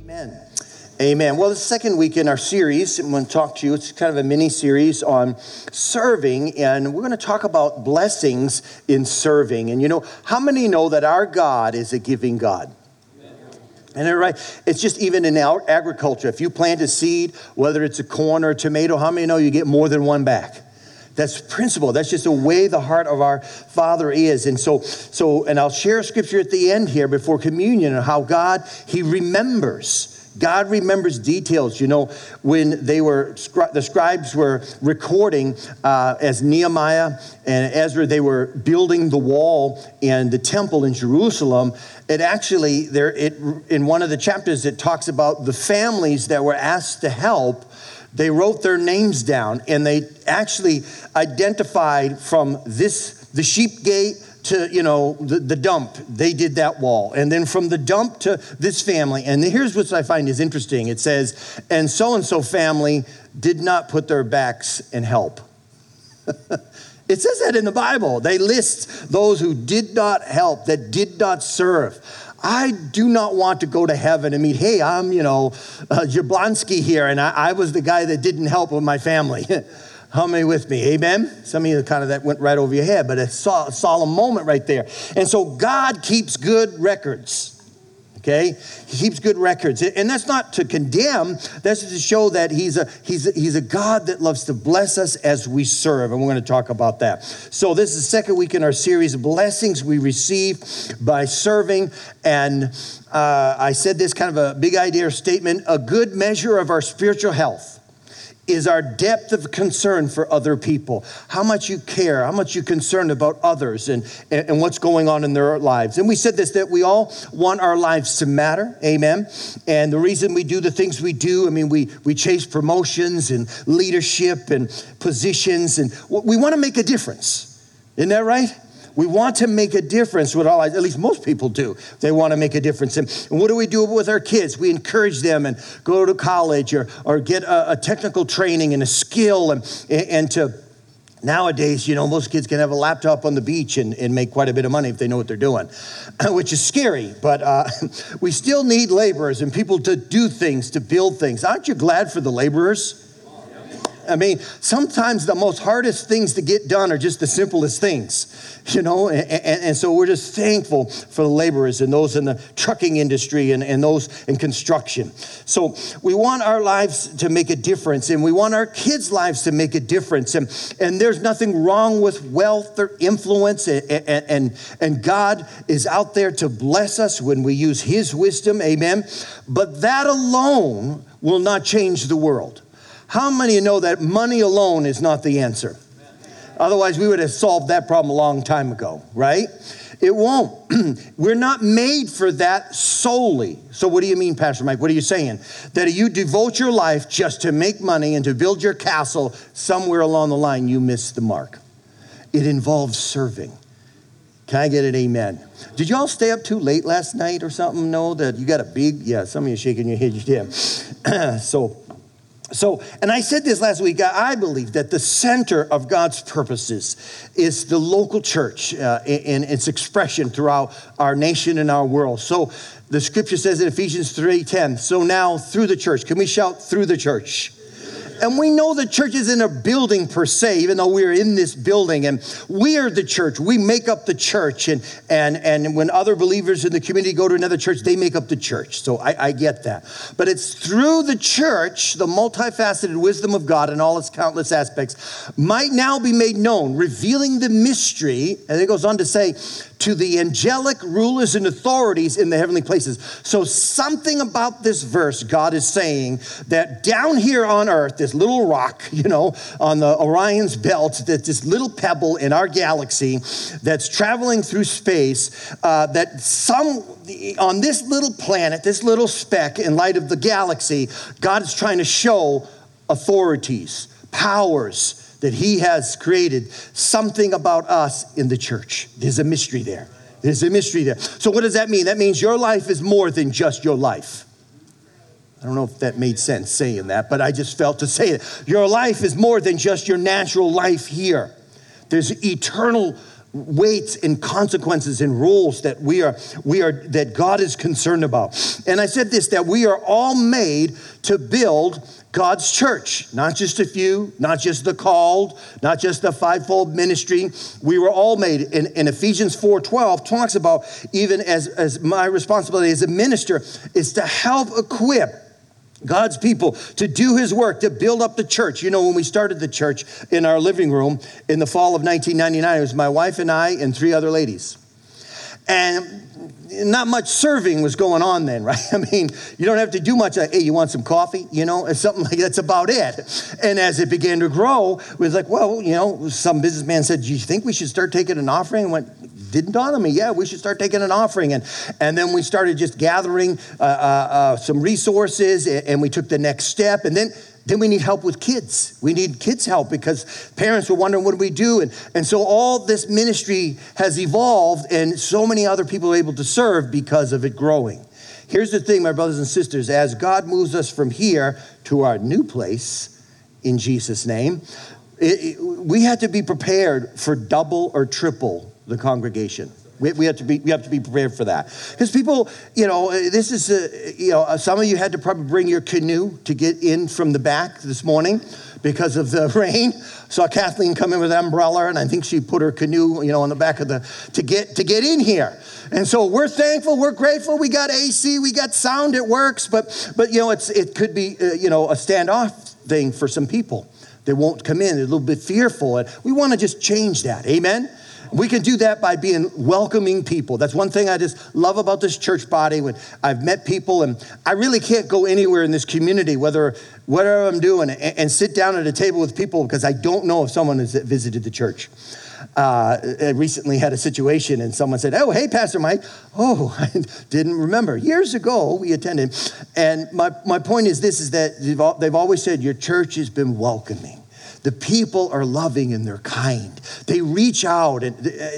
Amen. Amen. Well, the second week in our series, I'm going to talk to you. It's kind of a mini-series on serving, and we're going to talk about blessings in serving. And you know, how many know that our God is a giving God? And right, it's just even in agriculture. If you plant a seed, whether it's a corn or a tomato, how many know you get more than one back? That's principle. That's just the way the heart of our Father is. And so I'll share scripture at the end here before communion and how God, He remembers. God remembers details. You know, when they were, the scribes were recording as Nehemiah and Ezra, they were building the wall and the temple in Jerusalem. It actually, in one of the chapters, it talks about the families that were asked to help. They wrote their names down, and they actually identified from the sheep gate, to, you know, the dump, they did that wall. And then from the dump to this family, and here's what I find is interesting. It says, and so-and-so family did not put their backs and help. It says that in the Bible. They list those who did not help, that did not serve. I do not want to go to heaven and meet, hey, I'm, Jablonski here, and I was the guy that didn't help with my family. How many with me? Amen? Some of you kind of that went right over your head, but it's a solemn moment right there. And so God keeps good records, okay? He keeps good records. And that's not to condemn. That's to show that He's a God that loves to bless us as we serve. And we're going to talk about that. So this is the second week in our series, Blessings We Receive by Serving. And I said this kind of a big idea or statement, a good measure of our spiritual health is our depth of concern for other people, how much you care, how much you're concerned about others and what's going on in their lives. And we said this, that we all want our lives to matter, amen? And the reason we do the things we do, I mean, we chase promotions and leadership and positions, and we want to make a difference. Isn't that right? We want to make a difference with our lives. At least most people do. They want to make a difference. And what do we do with our kids? We encourage them and go to college or get a technical training and a skill and to... Nowadays, you know, most kids can have a laptop on the beach and make quite a bit of money if they know what they're doing, which is scary. But we still need laborers and people to do things, to build things. Aren't you glad for the laborers? I mean, sometimes the most hardest things to get done are just the simplest things, you know, and so we're just thankful for the laborers and those in the trucking industry and those in construction. So we want our lives to make a difference, and we want our kids' lives to make a difference, and there's nothing wrong with wealth or influence, and God is out there to bless us when we use His wisdom, amen, but that alone will not change the world. How many know that money alone is not the answer? Otherwise, we would have solved that problem a long time ago, right? It won't. We're not made for that solely. So what do you mean, Pastor Mike? What are you saying? That if you devote your life just to make money and to build your castle, somewhere along the line, you miss the mark. It involves serving. Can I get an amen? Did you all stay up too late last night or something? No, that you got a big, yeah, some of you are shaking your head, you did. So, and I said this last week, I believe that the center of God's purposes is the local church and its expression throughout our nation and our world. So the scripture says in Ephesians 3:10, so now through the church, can we shout through the church? And we know the church isn't a building per se, even though we're in this building, and we are the church. We make up the church, and when other believers in the community go to another church, they make up the church. So I get that. But it's through the church, the multifaceted wisdom of God in all its countless aspects might now be made known, revealing the mystery, and it goes on to say, to the angelic rulers and authorities in the heavenly places. So something about this verse, God is saying that down here on earth, this little rock, you know, on the Orion's belt, that this little pebble in our galaxy that's traveling through space, that some on this little planet, this little speck in light of the galaxy, God is trying to show authorities, powers that he has created something about us in the church. There's a mystery there. There's a mystery there. So what does that mean? That means your life is more than just your life. I don't know if that made sense saying that, but I just felt to say it. Your life is more than just your natural life here. There's eternal weights and consequences and rules that we are that God is concerned about. And I said this, that we are all made to build God's church, not just a few, not just the called, not just the fivefold ministry. We were all made. And Ephesians 4:12 talks about, even as my responsibility as a minister is to help equip God's people to do his work, to build up the church. You know, when we started the church in our living room in the fall of 1999, it was my wife and I and three other ladies. And not much serving was going on then, right? I mean, you don't have to do much. Like, hey, you want some coffee? You know, and something like that's about it. And as it began to grow, it was like, well, you know, some businessman said, do you think we should start taking an offering? I went, didn't dawn on me. Yeah, we should start taking an offering. And then we started just gathering some resources, and we took the next step. And then we need help with kids. We need kids' help because parents were wondering, what do we do? And so all this ministry has evolved, and so many other people are able to serve because of it growing. Here's the thing, my brothers and sisters, as God moves us from here to our new place, in Jesus' name, we had to be prepared for double or triple the congregation. We have to be prepared for that. Because people, you know, this is, some of you had to probably bring your canoe to get in from the back this morning because of the rain. Saw Kathleen come in with an umbrella, and I think she put her canoe, you know, on the back of to get in here. And so we're thankful, we're grateful. We got AC, we got sound, it works. But you know, it could be, a standoff thing for some people. They won't come in. They're a little bit fearful. And we want to just change that. Amen. We can do that by being welcoming people. That's one thing I just love about this church body. When I've met people, and I really can't go anywhere in this community, whether whatever I'm doing, and sit down at a table with people, because I don't know if someone has visited the church. I recently had a situation, and someone said, oh, hey, Pastor Mike. Oh, I didn't remember. Years ago, we attended. And my point is this, is that they've always said, your church has been welcoming. The people are loving and they're kind. They reach out, and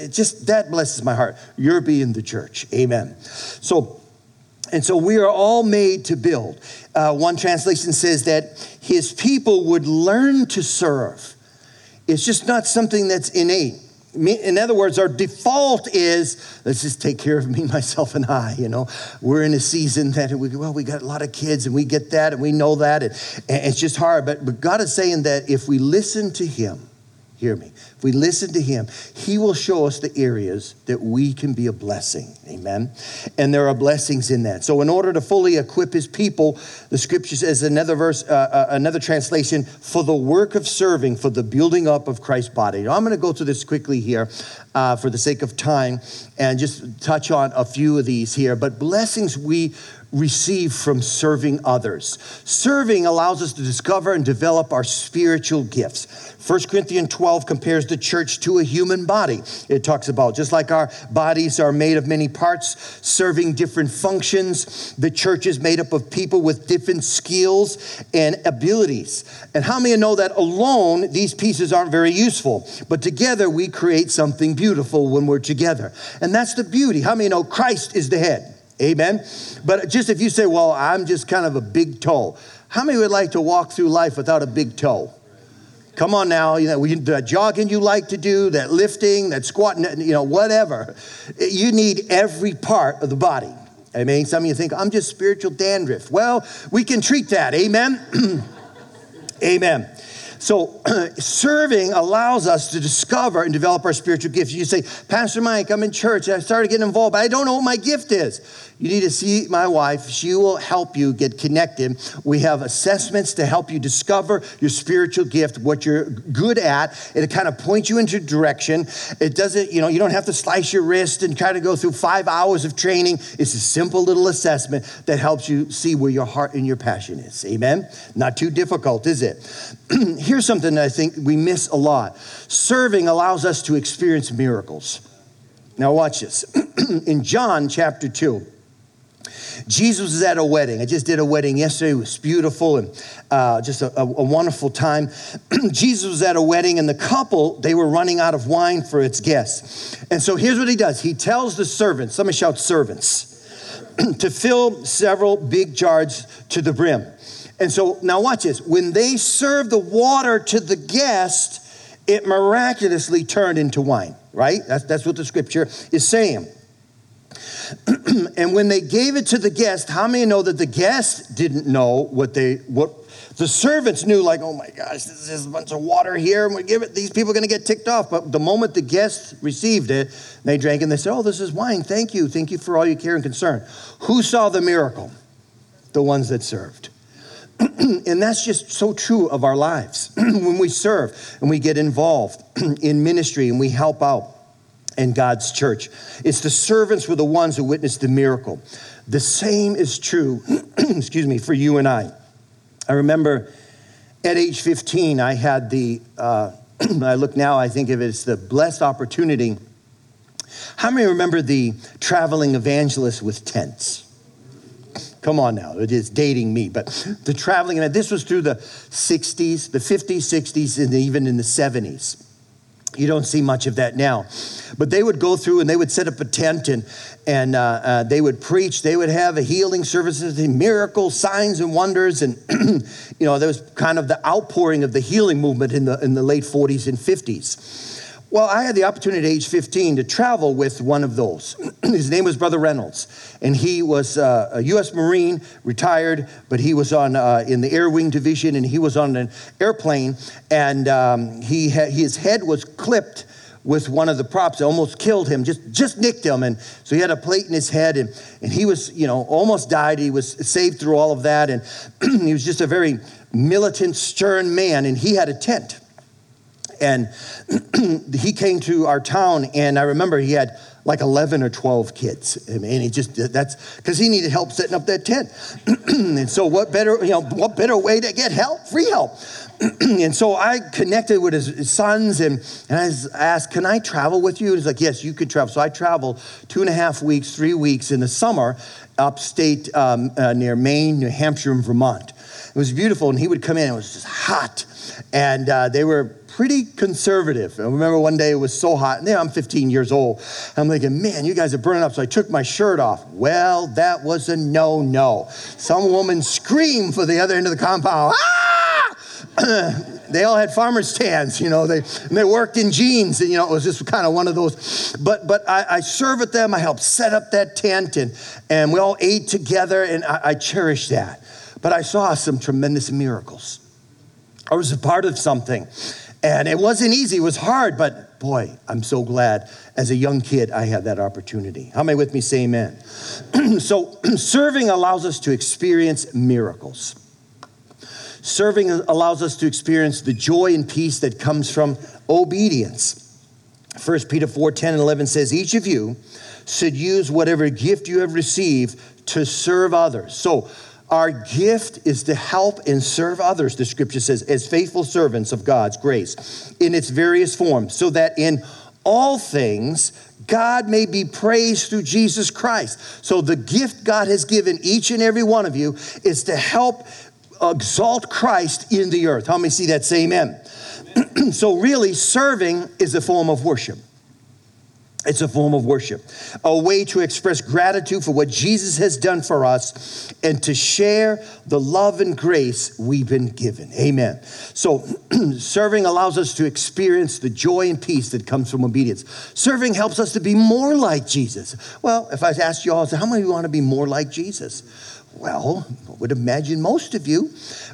just that blesses my heart. You're being the church. Amen. So we are all made to build. One translation says that his people would learn to serve. It's just not something that's innate. In other words, our default is, let's just take care of me, myself, and I, you know. We're in a season that, we got a lot of kids, and we get that, and we know that, and it's just hard. But God is saying that if we listen to him, hear me, if we listen to him, he will show us the areas that we can be a blessing, amen? And there are blessings in that. So in order to fully equip his people, the scripture says, another verse, another translation, for the work of serving, for the building up of Christ's body. Now, I'm going to go through this quickly here for the sake of time and just touch on a few of these here. But blessings we receive from serving others. Serving allows us to discover and develop our spiritual gifts. 1 Corinthians 12 compares the church to a human body. It talks about, just like our bodies are made of many parts, serving different functions, the church is made up of people with different skills and abilities. And how many know that alone, these pieces aren't very useful, but together we create something beautiful when we're together. And that's the beauty. How many know Christ is the head? Amen. But just if you say, well, I'm just kind of a big toe. How many would like to walk through life without a big toe? Come on now, you know, that jogging you like to do, that lifting, that squatting, you know, whatever. You need every part of the body. I mean, some of you think, I'm just spiritual dandruff. Well, we can treat that. Amen. Amen. So serving allows us to discover and develop our spiritual gifts. You say, Pastor Mike, I'm in church, and I started getting involved, but I don't know what my gift is. You need to see my wife. She will help you get connected. We have assessments to help you discover your spiritual gift, what you're good at. It kind of points you into direction. It doesn't, you know, you don't have to slice your wrist and kind of go through 5 hours of training. It's a simple little assessment that helps you see where your heart and your passion is. Amen? Not too difficult, is it? Here's something that I think we miss a lot. Serving allows us to experience miracles. Now watch this. In John chapter 2, Jesus is at a wedding. I just did a wedding yesterday. It was beautiful and just a wonderful time. Jesus was at a wedding, and the couple, they were running out of wine for its guests. And so here's what he does. He tells the servants, somebody shout servants, to fill several big jars to the brim. And so now watch this. When they served the water to the guest, it miraculously turned into wine, right? That's what the scripture is saying. And when they gave it to the guest, how many know that the guests didn't know what the servants knew? Like, oh my gosh, this is a bunch of water here, and we give it, these people are going to get ticked off. But the moment the guests received it, they drank and they said, oh, this is wine. Thank you. Thank you for all your care and concern. Who saw the miracle? The ones that served. And that's just so true of our lives. When we serve and we get involved in ministry and we help out in God's church, it's the servants were the ones who witnessed the miracle. The same is true, for you and I. I remember at age 15, I had the, I look now, I think of it as the blessed opportunity. How many remember the traveling evangelist with tents? Come on now, it is dating me, but the traveling, and this was through the 60s, the 50s, 60s, and even in the 70s. You don't see much of that now. But they would go through and they would set up a tent and they would preach. They would have a healing services, miracles, signs and wonders. And, you know, there was kind of the outpouring of the healing movement in the late 40s and 50s. Well, I had the opportunity at age 15 to travel with one of those. His name was Brother Reynolds, and he was a U.S. Marine, retired, but he was on in the Air Wing Division, and he was on an airplane, and his head was clipped with one of the props. It almost killed him, just nicked him, and so he had a plate in his head, and he was, you know, almost died. He was saved through all of that, and he was just a very militant, stern man, and he had a tent. And he came to our town, and I remember he had like 11 or 12 kids. I mean, that's because he needed help setting up that tent. And so what better way to get help? Free help. And so I connected with his sons, and I asked, can I travel with you? And he's like, yes, you can travel. So I traveled 2.5 weeks, 3 weeks in the summer upstate near Maine, New Hampshire, and Vermont. It was beautiful, and he would come in, and it was just hot. And they were pretty conservative. I remember one day it was so hot, and I'm 15 years old. I'm thinking, man, you guys are burning up. So I took my shirt off. Well, that was a no. Some woman screamed for the other end of the compound. Ah! They all had farmer's tans, you know, they worked in jeans, and, you know, it was just kind of one of those, but I served with them. I helped set up that tent, and we all ate together, and I cherished that. But I saw some tremendous miracles. I was a part of something, and it wasn't easy. It was hard, but boy, I'm so glad as a young kid I had that opportunity. How many with me say amen? So serving allows us to experience miracles. Serving allows us to experience the joy and peace that comes from obedience. 1 Peter 4:10-11 says, each of you should use whatever gift you have received to serve others. So our gift is to help and serve others, the scripture says, as faithful servants of God's grace in its various forms, so that in all things God may be praised through Jesus Christ. So the gift God has given each and every one of you is to help exalt Christ in the earth. How many see that? Say amen. So really, serving is a form of worship. It's a form of worship, a way to express gratitude for what Jesus has done for us and to share the love and grace we've been given. Amen. So serving allows us to experience the joy and peace that comes from obedience. Serving helps us to be more like Jesus. Well, if I asked you all, how many of you want to be more like Jesus? Well, I would imagine most of you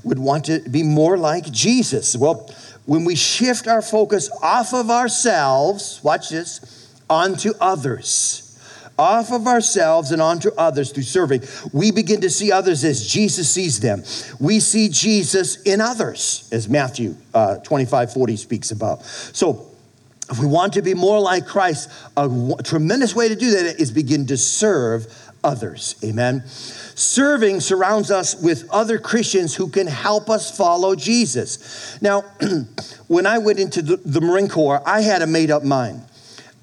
would want to be more like Jesus. Well, when we shift our focus off of ourselves, watch this, onto others, off of ourselves and onto others through serving. We begin to see others as Jesus sees them. We see Jesus in others, as Matthew 25:40 speaks about. So if we want to be more like Christ, a tremendous way to do that is begin to serve others. Amen. Serving surrounds us with other Christians who can help us follow Jesus. Now, when I went into the Marine Corps, I had a made-up mind.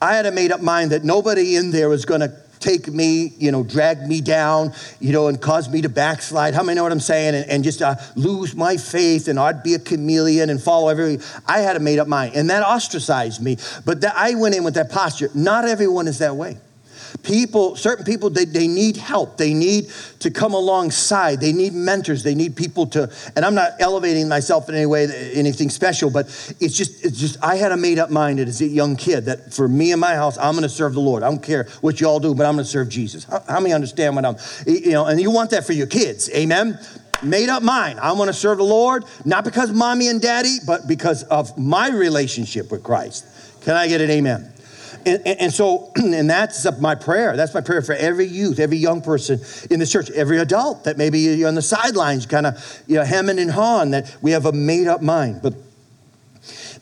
I had a made-up mind that nobody in there was going to take me, drag me down, and cause me to backslide. How many know what I'm saying? And just lose my faith, and I'd be a chameleon and follow everybody. I had a made-up mind, and that ostracized me. But I went in with that posture. Not everyone is that way. Certain people, they need help. They need to come alongside. They need mentors. They need people to, and I'm not elevating myself in any way, anything special, but it's just, I had a made up mind as a young kid that for me and my house, I'm going to serve the Lord. I don't care what you all do, but I'm going to serve Jesus. How many understand what and you want that for your kids. Amen. Made up mine. I want to serve the Lord, not because mommy and daddy, but because of my relationship with Christ. Can I get an amen? And so that's my prayer. That's my prayer for every youth, every young person in the church, every adult that maybe you're on the sidelines, kind of hemming and hawing, that we have a made-up mind. But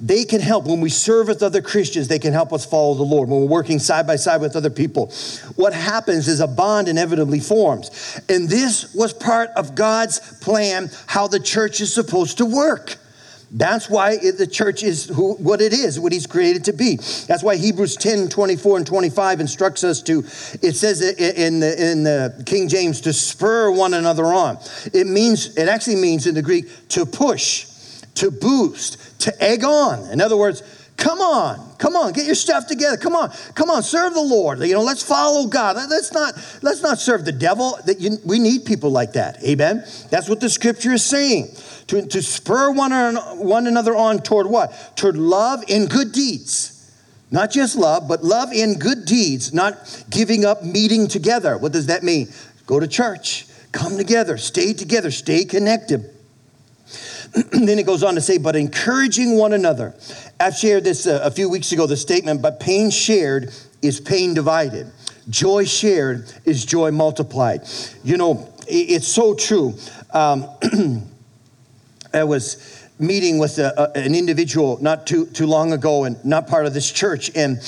they can help. When we serve with other Christians, they can help us follow the Lord. When we're working side by side with other people, what happens is a bond inevitably forms. And this was part of God's plan, how the church is supposed to work. That's why the church is what it is, what he's created to be. That's why Hebrews 10:24 and 25 instructs us to, it says in the King James, to spur one another on. It actually means in the Greek to push, to boost, to egg on. In other words, come on, get your stuff together. Come on, serve the Lord. Let's follow God. Let's not serve the devil. We need people like that. Amen. That's what the scripture is saying. To spur one another on toward what? Toward love and good deeds. Not just love, but love and good deeds, not giving up meeting together. What does that mean? Go to church, come together, stay connected. Then it goes on to say, but encouraging one another. I've shared this a few weeks ago, the statement, but pain shared is pain divided. Joy shared is joy multiplied. It's so true. I was meeting with an individual not too long ago, and not part of this church, and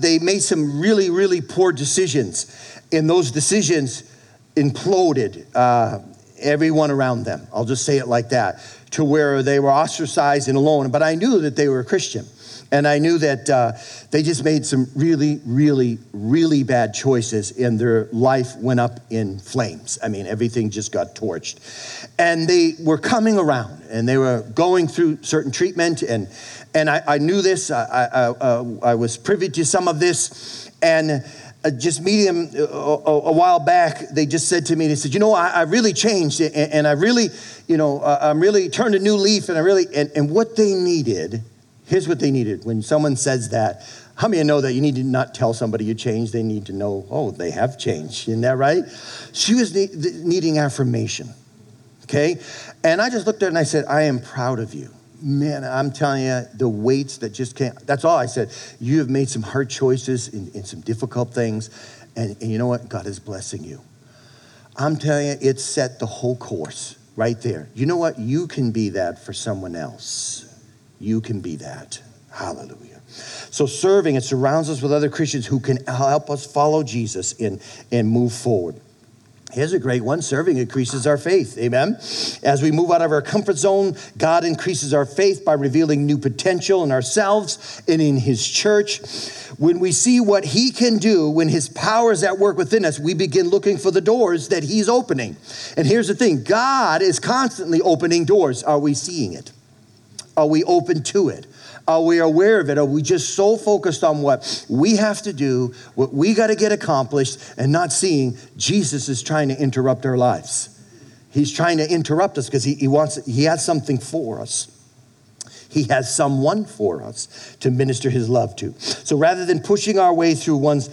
they made some really, really poor decisions, and those decisions imploded everyone around them. I'll just say it like that, to where they were ostracized and alone. But I knew that they were a Christian, and I knew that they just made some really, really, really bad choices, and their life went up in flames. I mean, everything just got torched. And they were coming around, and they were going through certain treatment, and I knew this. I was privy to some of this, and just meeting them a while back, they just said to me, they said, I really changed, and I really, I'm really turned a new leaf, and I really, and what they needed, here's what they needed. When someone says that, how many of you know that you need to not tell somebody you changed? They need to know, oh, they have changed. Isn't that right? She was needing affirmation, okay? And I just looked at her and I said, I am proud of you. Man, I'm telling you, the weights that just can't, that's all I said. You have made some hard choices in some difficult things. And you know what? God is blessing you. I'm telling you, it set the whole course right there. You know what? You can be that for someone else. You can be that. Hallelujah. So serving, it surrounds us with other Christians who can help us follow Jesus and move forward. Here's a great one. Serving increases our faith. Amen. As we move out of our comfort zone, God increases our faith by revealing new potential in ourselves and in his church. When we see what he can do, when his power is at work within us, we begin looking for the doors that he's opening. And here's the thing. God is constantly opening doors. Are we seeing it? Are we open to it? Are we aware of it? Are we just so focused on what we have to do, what we got to get accomplished, and not seeing Jesus is trying to interrupt our lives? He's trying to interrupt us because he has something for us. He has someone for us to minister his love to. So rather than pushing our way through one's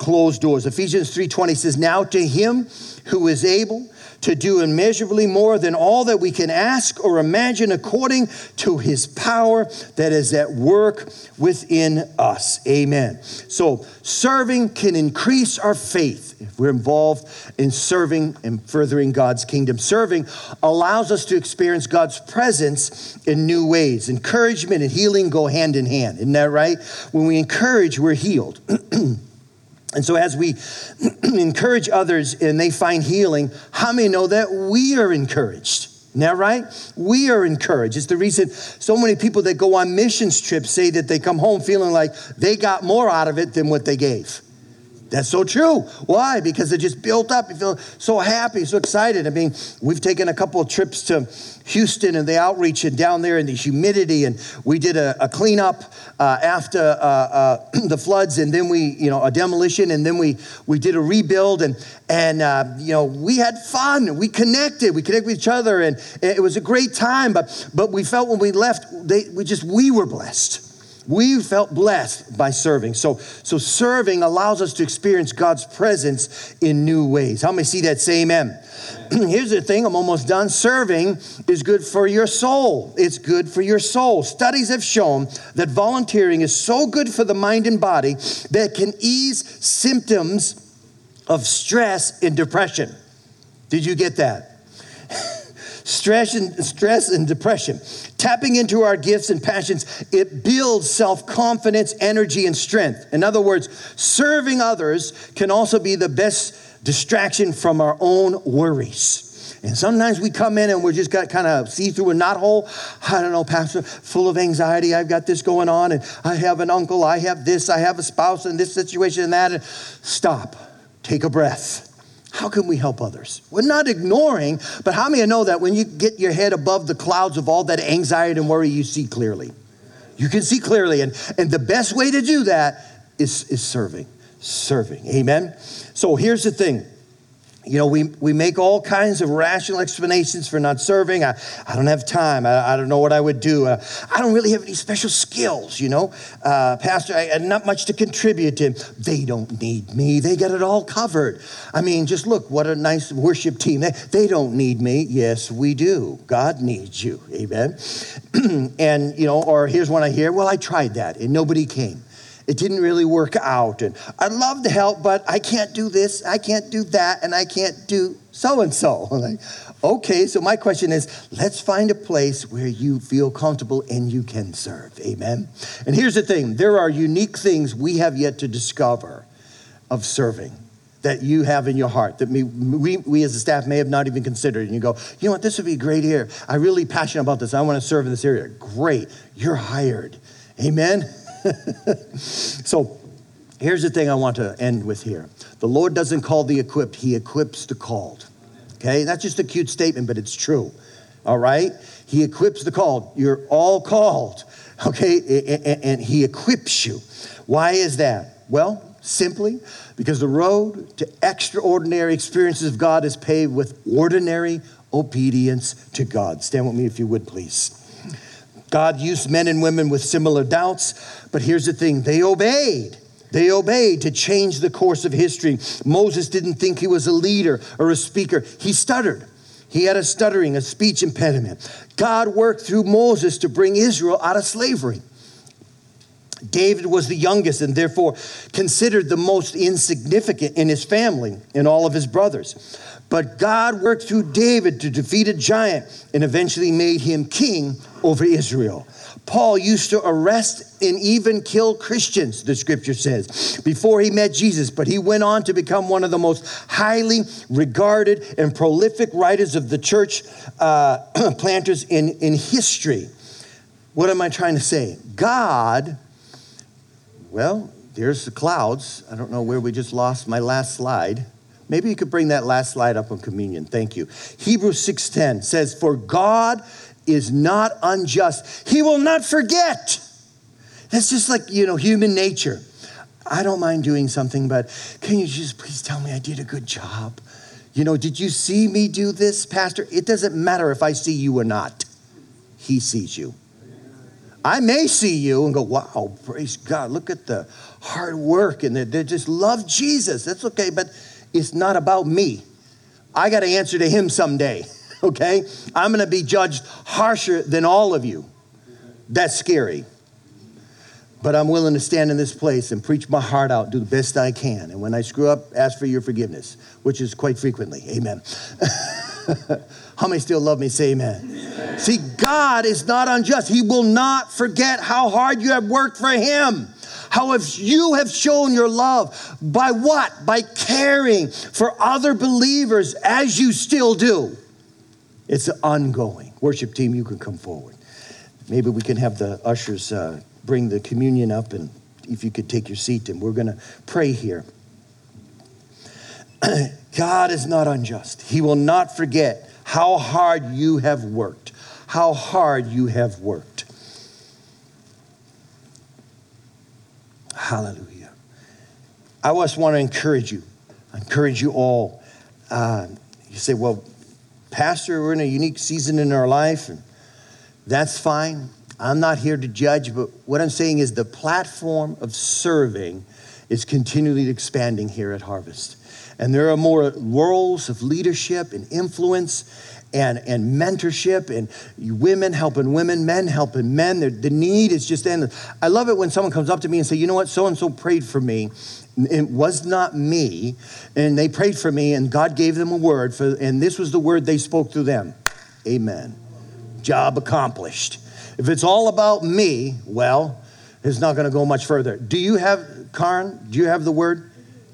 closed doors, Ephesians 3:20 says, now to him who is able to do immeasurably more than all that we can ask or imagine according to his power that is at work within us. Amen. So serving can increase our faith if we're involved in serving and furthering God's kingdom. Serving allows us to experience God's presence in new ways. Encouragement and healing go hand in hand. Isn't that right? When we encourage, we're healed. And so as we encourage others and they find healing, how many know that we are encouraged? Isn't that right? We are encouraged. It's the reason so many people that go on missions trips say that they come home feeling like they got more out of it than what they gave. That's so true. Why? Because it just built up. You feel so happy, so excited. I mean, we've taken a couple of trips to Houston and the outreach and down there in the humidity. And we did a cleanup after the floods. And then we, a demolition. And then we did a rebuild. And we had fun. We connected. We connected with each other. And it was a great time. But we felt when we left, we were blessed. We felt blessed by serving. So serving allows us to experience God's presence in new ways. How many see that? Say amen. Amen. Here's the thing. I'm almost done. Serving is good for your soul. It's good for your soul. Studies have shown that volunteering is so good for the mind and body that it can ease symptoms of stress and depression. Did you get that? Stress and depression. Tapping into our gifts and passions, it builds self-confidence, energy, and strength. In other words, serving others can also be the best distraction from our own worries. And sometimes we come in and we're just got kind of see through a knothole. I don't know, Pastor, full of anxiety. I've got this going on, and I have an uncle. I have this. I have a spouse in this situation and that. Stop. Take a breath. How can we help others? We're not ignoring, but how many know that when you get your head above the clouds of all that anxiety and worry, you see clearly? You can see clearly. And the best way to do that is serving. Serving. Amen? So here's the thing. We make all kinds of rational explanations for not serving. I don't have time. I don't know what I would do. I don't really have any special skills, Pastor, I had not much to contribute to. They don't need me. They got it all covered. I mean, just look, what a nice worship team. They don't need me. Yes, we do. God needs you. Amen. Or here's one I hear. Well, I tried that and nobody came. It didn't really work out. And I'd love to help, but I can't do this, I can't do that, and I can't do so-and-so. Like, okay, so my question is, let's find a place where you feel comfortable and you can serve. Amen? And here's the thing. There are unique things we have yet to discover of serving that you have in your heart that we as a staff may have not even considered. And you go, you know what, this would be great here. I'm really passionate about this. I want to serve in this area. Great. You're hired. Amen? So here's the thing I want to end with here. The Lord doesn't call the equipped. He equips the called. Okay, that's just a cute statement, but it's true. All right. He equips the called. You're all called. Okay. And he equips you. Why is that? Well, simply because the road to extraordinary experiences of God is paved with ordinary obedience to God. Stand with me if you would, please. God used men and women with similar doubts, but here's the thing, they obeyed. They obeyed to change the course of history. Moses didn't think he was a leader or a speaker. He stuttered. He had a speech impediment. God worked through Moses to bring Israel out of slavery. David was the youngest and therefore considered the most insignificant in his family and all of his brothers. But God worked through David to defeat a giant and eventually made him king over Israel. Paul used to arrest and even kill Christians, the scripture says, before he met Jesus. But he went on to become one of the most highly regarded and prolific writers of the church planters in history. What am I trying to say? God, well, there's the clouds. I don't know where we just lost my last slide. Maybe you could bring that last slide up on communion. Thank you. Hebrews 6:10 says, for God is not unjust. He will not forget. That's just like, human nature. I don't mind doing something, but can you just please tell me I did a good job? Did you see me do this, Pastor? It doesn't matter if I see you or not. He sees you. I may see you and go, wow, praise God. Look at the hard work. And they just love Jesus. That's okay, but it's not about me. I got to answer to him someday, okay? I'm going to be judged harsher than all of you. That's scary. But I'm willing to stand in this place and preach my heart out, do the best I can. And when I screw up, ask for your forgiveness, which is quite frequently. Amen. How many still love me? Say amen. Amen. See, God is not unjust. He will not forget how hard you have worked for him. How if you have shown your love by what? By caring for other believers as you still do. It's ongoing. Worship team, you can come forward. Maybe we can have the ushers bring the communion up, and if you could take your seat, and we're going to pray here. God is not unjust. He will not forget how hard you have worked. How hard you have worked. Hallelujah. I just want to encourage you. I encourage you all. You say, well, Pastor, we're in a unique season in our life, and that's fine. I'm not here to judge, but what I'm saying is the platform of serving is continually expanding here at Harvest. And there are more roles of leadership and influence and mentorship, and women helping women, men helping men. The need is just endless. I love it when someone comes up to me and say, you know what, so-and-so prayed for me. It was not me, and they prayed for me, and God gave them a word, and this was the word they spoke through them. Amen. Job accomplished. If it's all about me, well, it's not going to go much further. Do you have, Karen, do you have the word?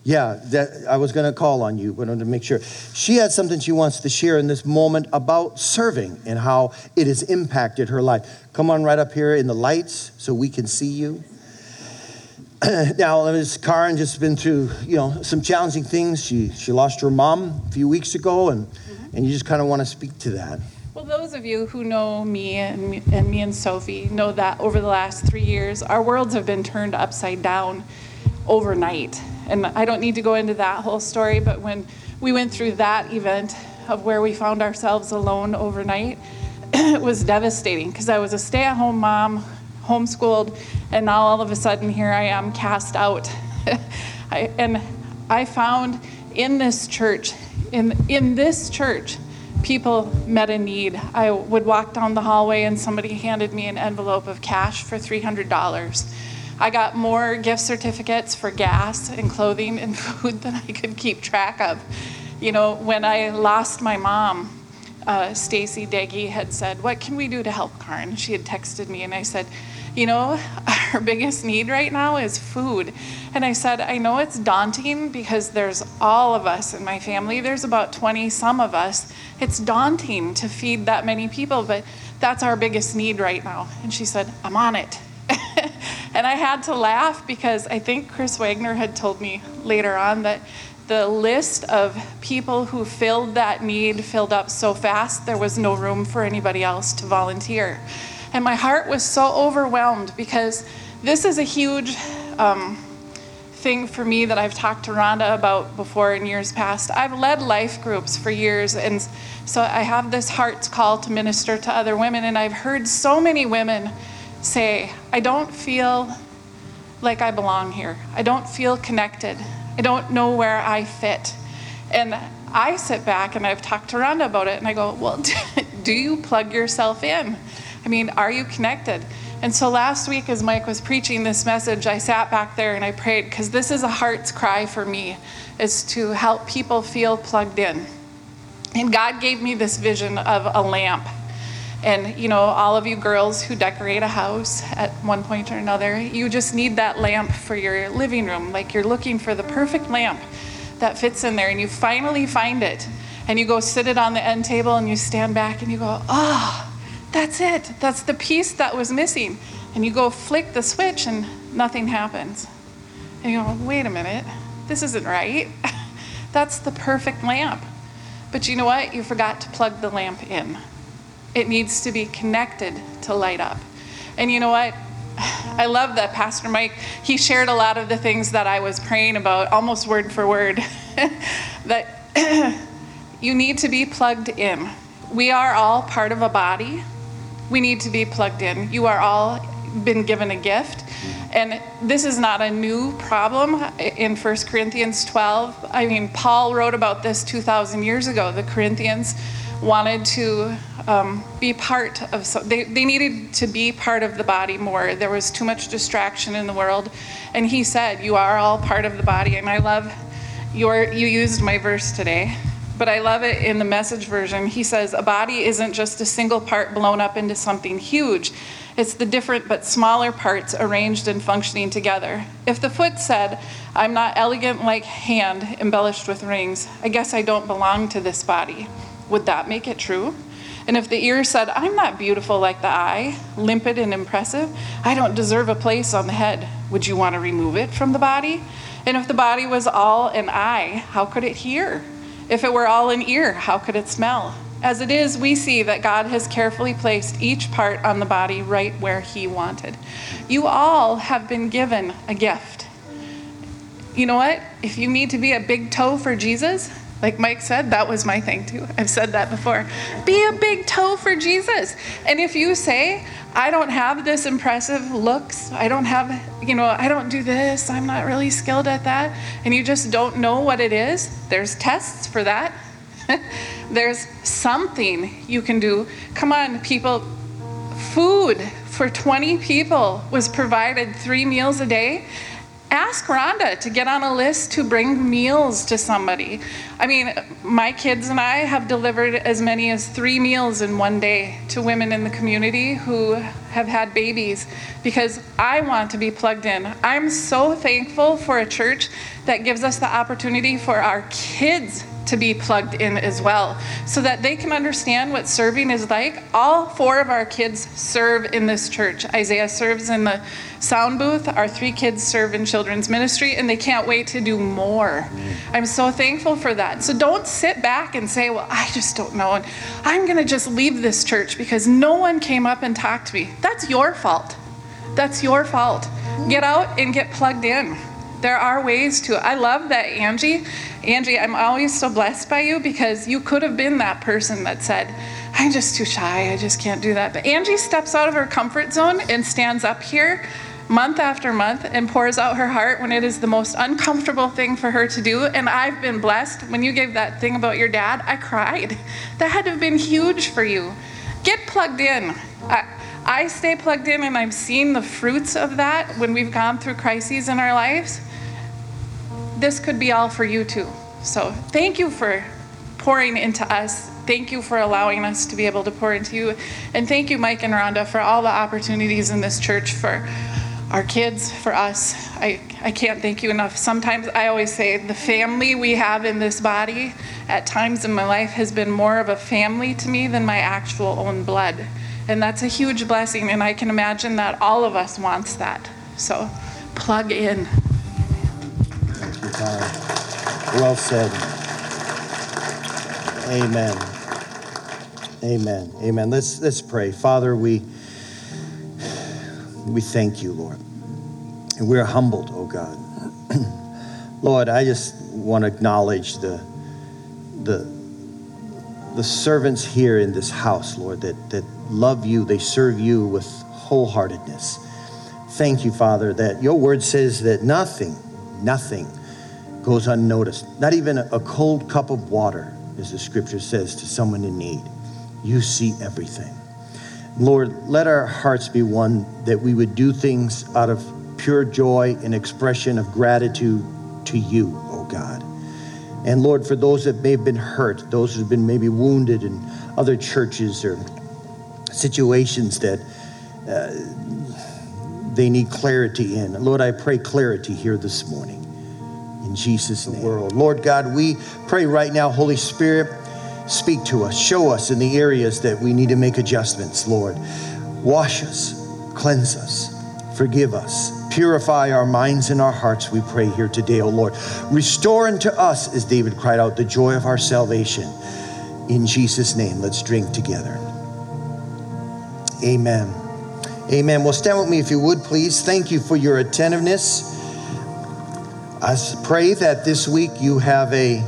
Yeah, that I was going to call on you, but I wanted to make sure. She had something she wants to share in this moment about serving and how it has impacted her life. Come on right up here in the lights so we can see you. Now, Karen just been through, some challenging things. She lost her mom a few weeks ago, and you just kind of want to speak to that. Well, those of you who know me and me and Sophie know that over the last 3 years, our worlds have been turned upside down overnight. And I don't need to go into that whole story, but when we went through that event of where we found ourselves alone overnight, it was devastating because I was a stay-at-home mom, homeschooled, and now all of a sudden here I am cast out. I found in this church, people met a need. I would walk down the hallway and somebody handed me an envelope of cash for $300. I got more gift certificates for gas and clothing and food than I could keep track of. When I lost my mom, Stacy Deggie had said, what can we do to help Karen? She had texted me, and I said, our biggest need right now is food. And I said, I know it's daunting because there's all of us in my family. There's about 20 some of us. It's daunting to feed that many people, but that's our biggest need right now. And she said, I'm on it. And I had to laugh because I think Chris Wagner had told me later on that the list of people who filled that need filled up so fast there was no room for anybody else to volunteer. And my heart was so overwhelmed because this is a huge thing for me that I've talked to Rhonda about before in years past. I've led life groups for years, and so I have this heart's call to minister to other women, and I've heard so many women say, I don't feel like I belong here. I don't feel connected. I don't know where I fit. And I sit back, and I've talked to Rhonda about it, and I go, well, do you plug yourself in? I mean, are you connected? And so last week as Mike was preaching this message, I sat back there and I prayed, because this is a heart's cry for me, is to help people feel plugged in. And God gave me this vision of a lamp. And, all of you girls who decorate a house at one point or another, you just need that lamp for your living room. Like you're looking for the perfect lamp that fits in there, and you finally find it. And you go sit it on the end table, and you stand back and you go, oh, that's it. That's the piece that was missing. And you go flick the switch and nothing happens. And you go, wait a minute, this isn't right. That's the perfect lamp. But you know what? You forgot to plug the lamp in. It needs to be connected to light up. And you know what? I love that Pastor Mike, he shared a lot of the things that I was praying about, almost word for word, that you need to be plugged in. We are all part of a body. We need to be plugged in. You are all been given a gift. And this is not a new problem. In 1 Corinthians 12, I mean, Paul wrote about this 2,000 years ago. The Corinthians wanted to be part of, so they needed to be part of the body more. There was too much distraction in the world. And he said, you are all part of the body. And I love you used my verse today, but I love it in the Message version. He says, a body isn't just a single part blown up into something huge. It's the different but smaller parts arranged and functioning together. If the foot said, I'm not elegant like hand embellished with rings, I guess I don't belong to this body, would that make it true? And if the ear said, I'm not beautiful like the eye, limpid and impressive, I don't deserve a place on the head, would you want to remove it from the body? And if the body was all an eye, how could it hear? If it were all an ear, how could it smell? As it is, we see that God has carefully placed each part on the body right where he wanted. You all have been given a gift. You know what? If you need to be a big toe for Jesus, like Mike said, that was my thing too. I've said that before. Be a big toe for Jesus. And if you say, I don't have this impressive looks, I don't have, I don't do this, I'm not really skilled at that, and you just don't know what it is, there's tests for that. There's something you can do. Come on, people. Food for 20 people was provided 3 meals a day. Ask Rhonda to get on a list to bring meals to somebody. I mean, my kids and I have delivered as many as 3 meals in one day to women in the community who have had babies, because I want to be plugged in. I'm so thankful for a church that gives us the opportunity for our kids to be plugged in as well, so that they can understand what serving is like. All 4 of our kids serve in this church. Isaiah serves in the sound booth. Our 3 kids serve in children's ministry, and they can't wait to do more. I'm so thankful for that. So don't sit back and say, well, I just don't know, and I'm going to just leave this church because no one came up and talked to me. That's your fault. That's your fault. Get out and get plugged in. There are ways to. I love that, Angie. Angie, I'm always so blessed by you, because you could have been that person that said, I'm just too shy, I just can't do that. But Angie steps out of her comfort zone and stands up here month after month and pours out her heart when it is the most uncomfortable thing for her to do. And I've been blessed. When you gave that thing about your dad, I cried. That had to have been huge for you. Get plugged in. I stay plugged in, and I've seen the fruits of that when we've gone through crises in our lives. This could be all for you too. So thank you for pouring into us. Thank you for allowing us to be able to pour into you. And thank you, Mike and Rhonda, for all the opportunities in this church for our kids, for us. I can't thank you enough. Sometimes I always say the family we have in this body at times in my life has been more of a family to me than my actual own blood. And that's a huge blessing. And I can imagine that all of us wants that. So plug in. Well said. Amen. Amen. Amen. Let's pray. Father, we thank you, Lord. And we're humbled, oh God. Lord, I just want to acknowledge the servants here in this house, Lord, that love you, they serve you with wholeheartedness. Thank you, Father, that your word says that nothing goes unnoticed. Not even a cold cup of water, as the scripture says, to someone in need. You see everything. Lord, let our hearts be one that we would do things out of pure joy and expression of gratitude to you, oh God. And Lord, for those that may have been hurt, those who've been maybe wounded in other churches or situations that they need clarity in. Lord, I pray clarity here this morning. In Jesus' name. Lord God, we pray right now, Holy Spirit, speak to us. Show us in the areas that we need to make adjustments, Lord. Wash us, cleanse us, forgive us. Purify our minds and our hearts, we pray here today, O Lord. Restore unto us, as David cried out, the joy of our salvation. In Jesus' name, let's drink together. Amen. Amen. Well, stand with me if you would, please. Thank you for your attentiveness. I pray that this week you have a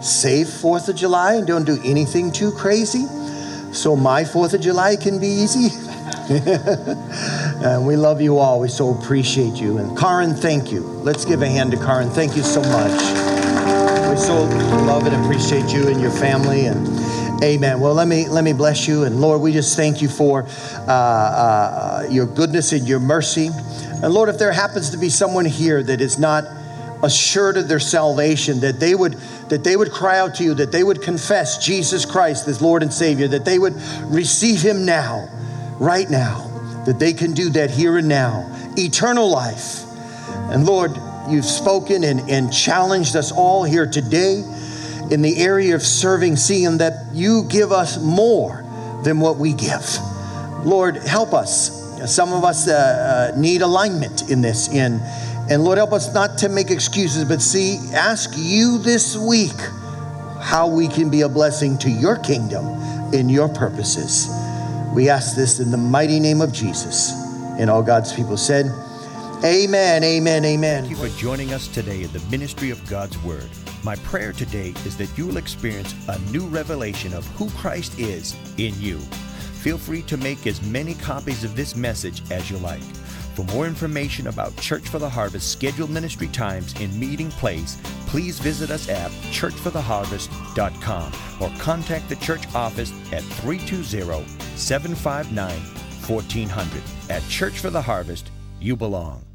safe 4th of July and don't do anything too crazy, so my 4th of July can be easy. And we love you all. We so appreciate you. And Karen, thank you. Let's give a hand to Karen. Thank you so much. We so love and appreciate you and your family. And amen. Well, let me bless you. And Lord, we just thank you for your goodness and your mercy. And Lord, if there happens to be someone here that is not assured of their salvation, that they would cry out to you, that they would confess Jesus Christ as Lord and Savior, that they would receive him now, right now, that they can do that here and now, eternal life. And Lord, you've spoken and challenged us all here today in the area of serving, seeing that you give us more than what we give. Lord, help us. Some of us need alignment in this. And Lord, help us not to make excuses, but ask you this week how we can be a blessing to your kingdom in your purposes. We ask this in the mighty name of Jesus. And all God's people said, amen, amen, amen. Thank you for joining us today in the ministry of God's Word. My prayer today is that you will experience a new revelation of who Christ is in you. Feel free to make as many copies of this message as you like. For more information about Church for the Harvest scheduled ministry times and meeting place, please visit us at churchfortheharvest.com or contact the church office at 320-759-1400. At Church for the Harvest, you belong.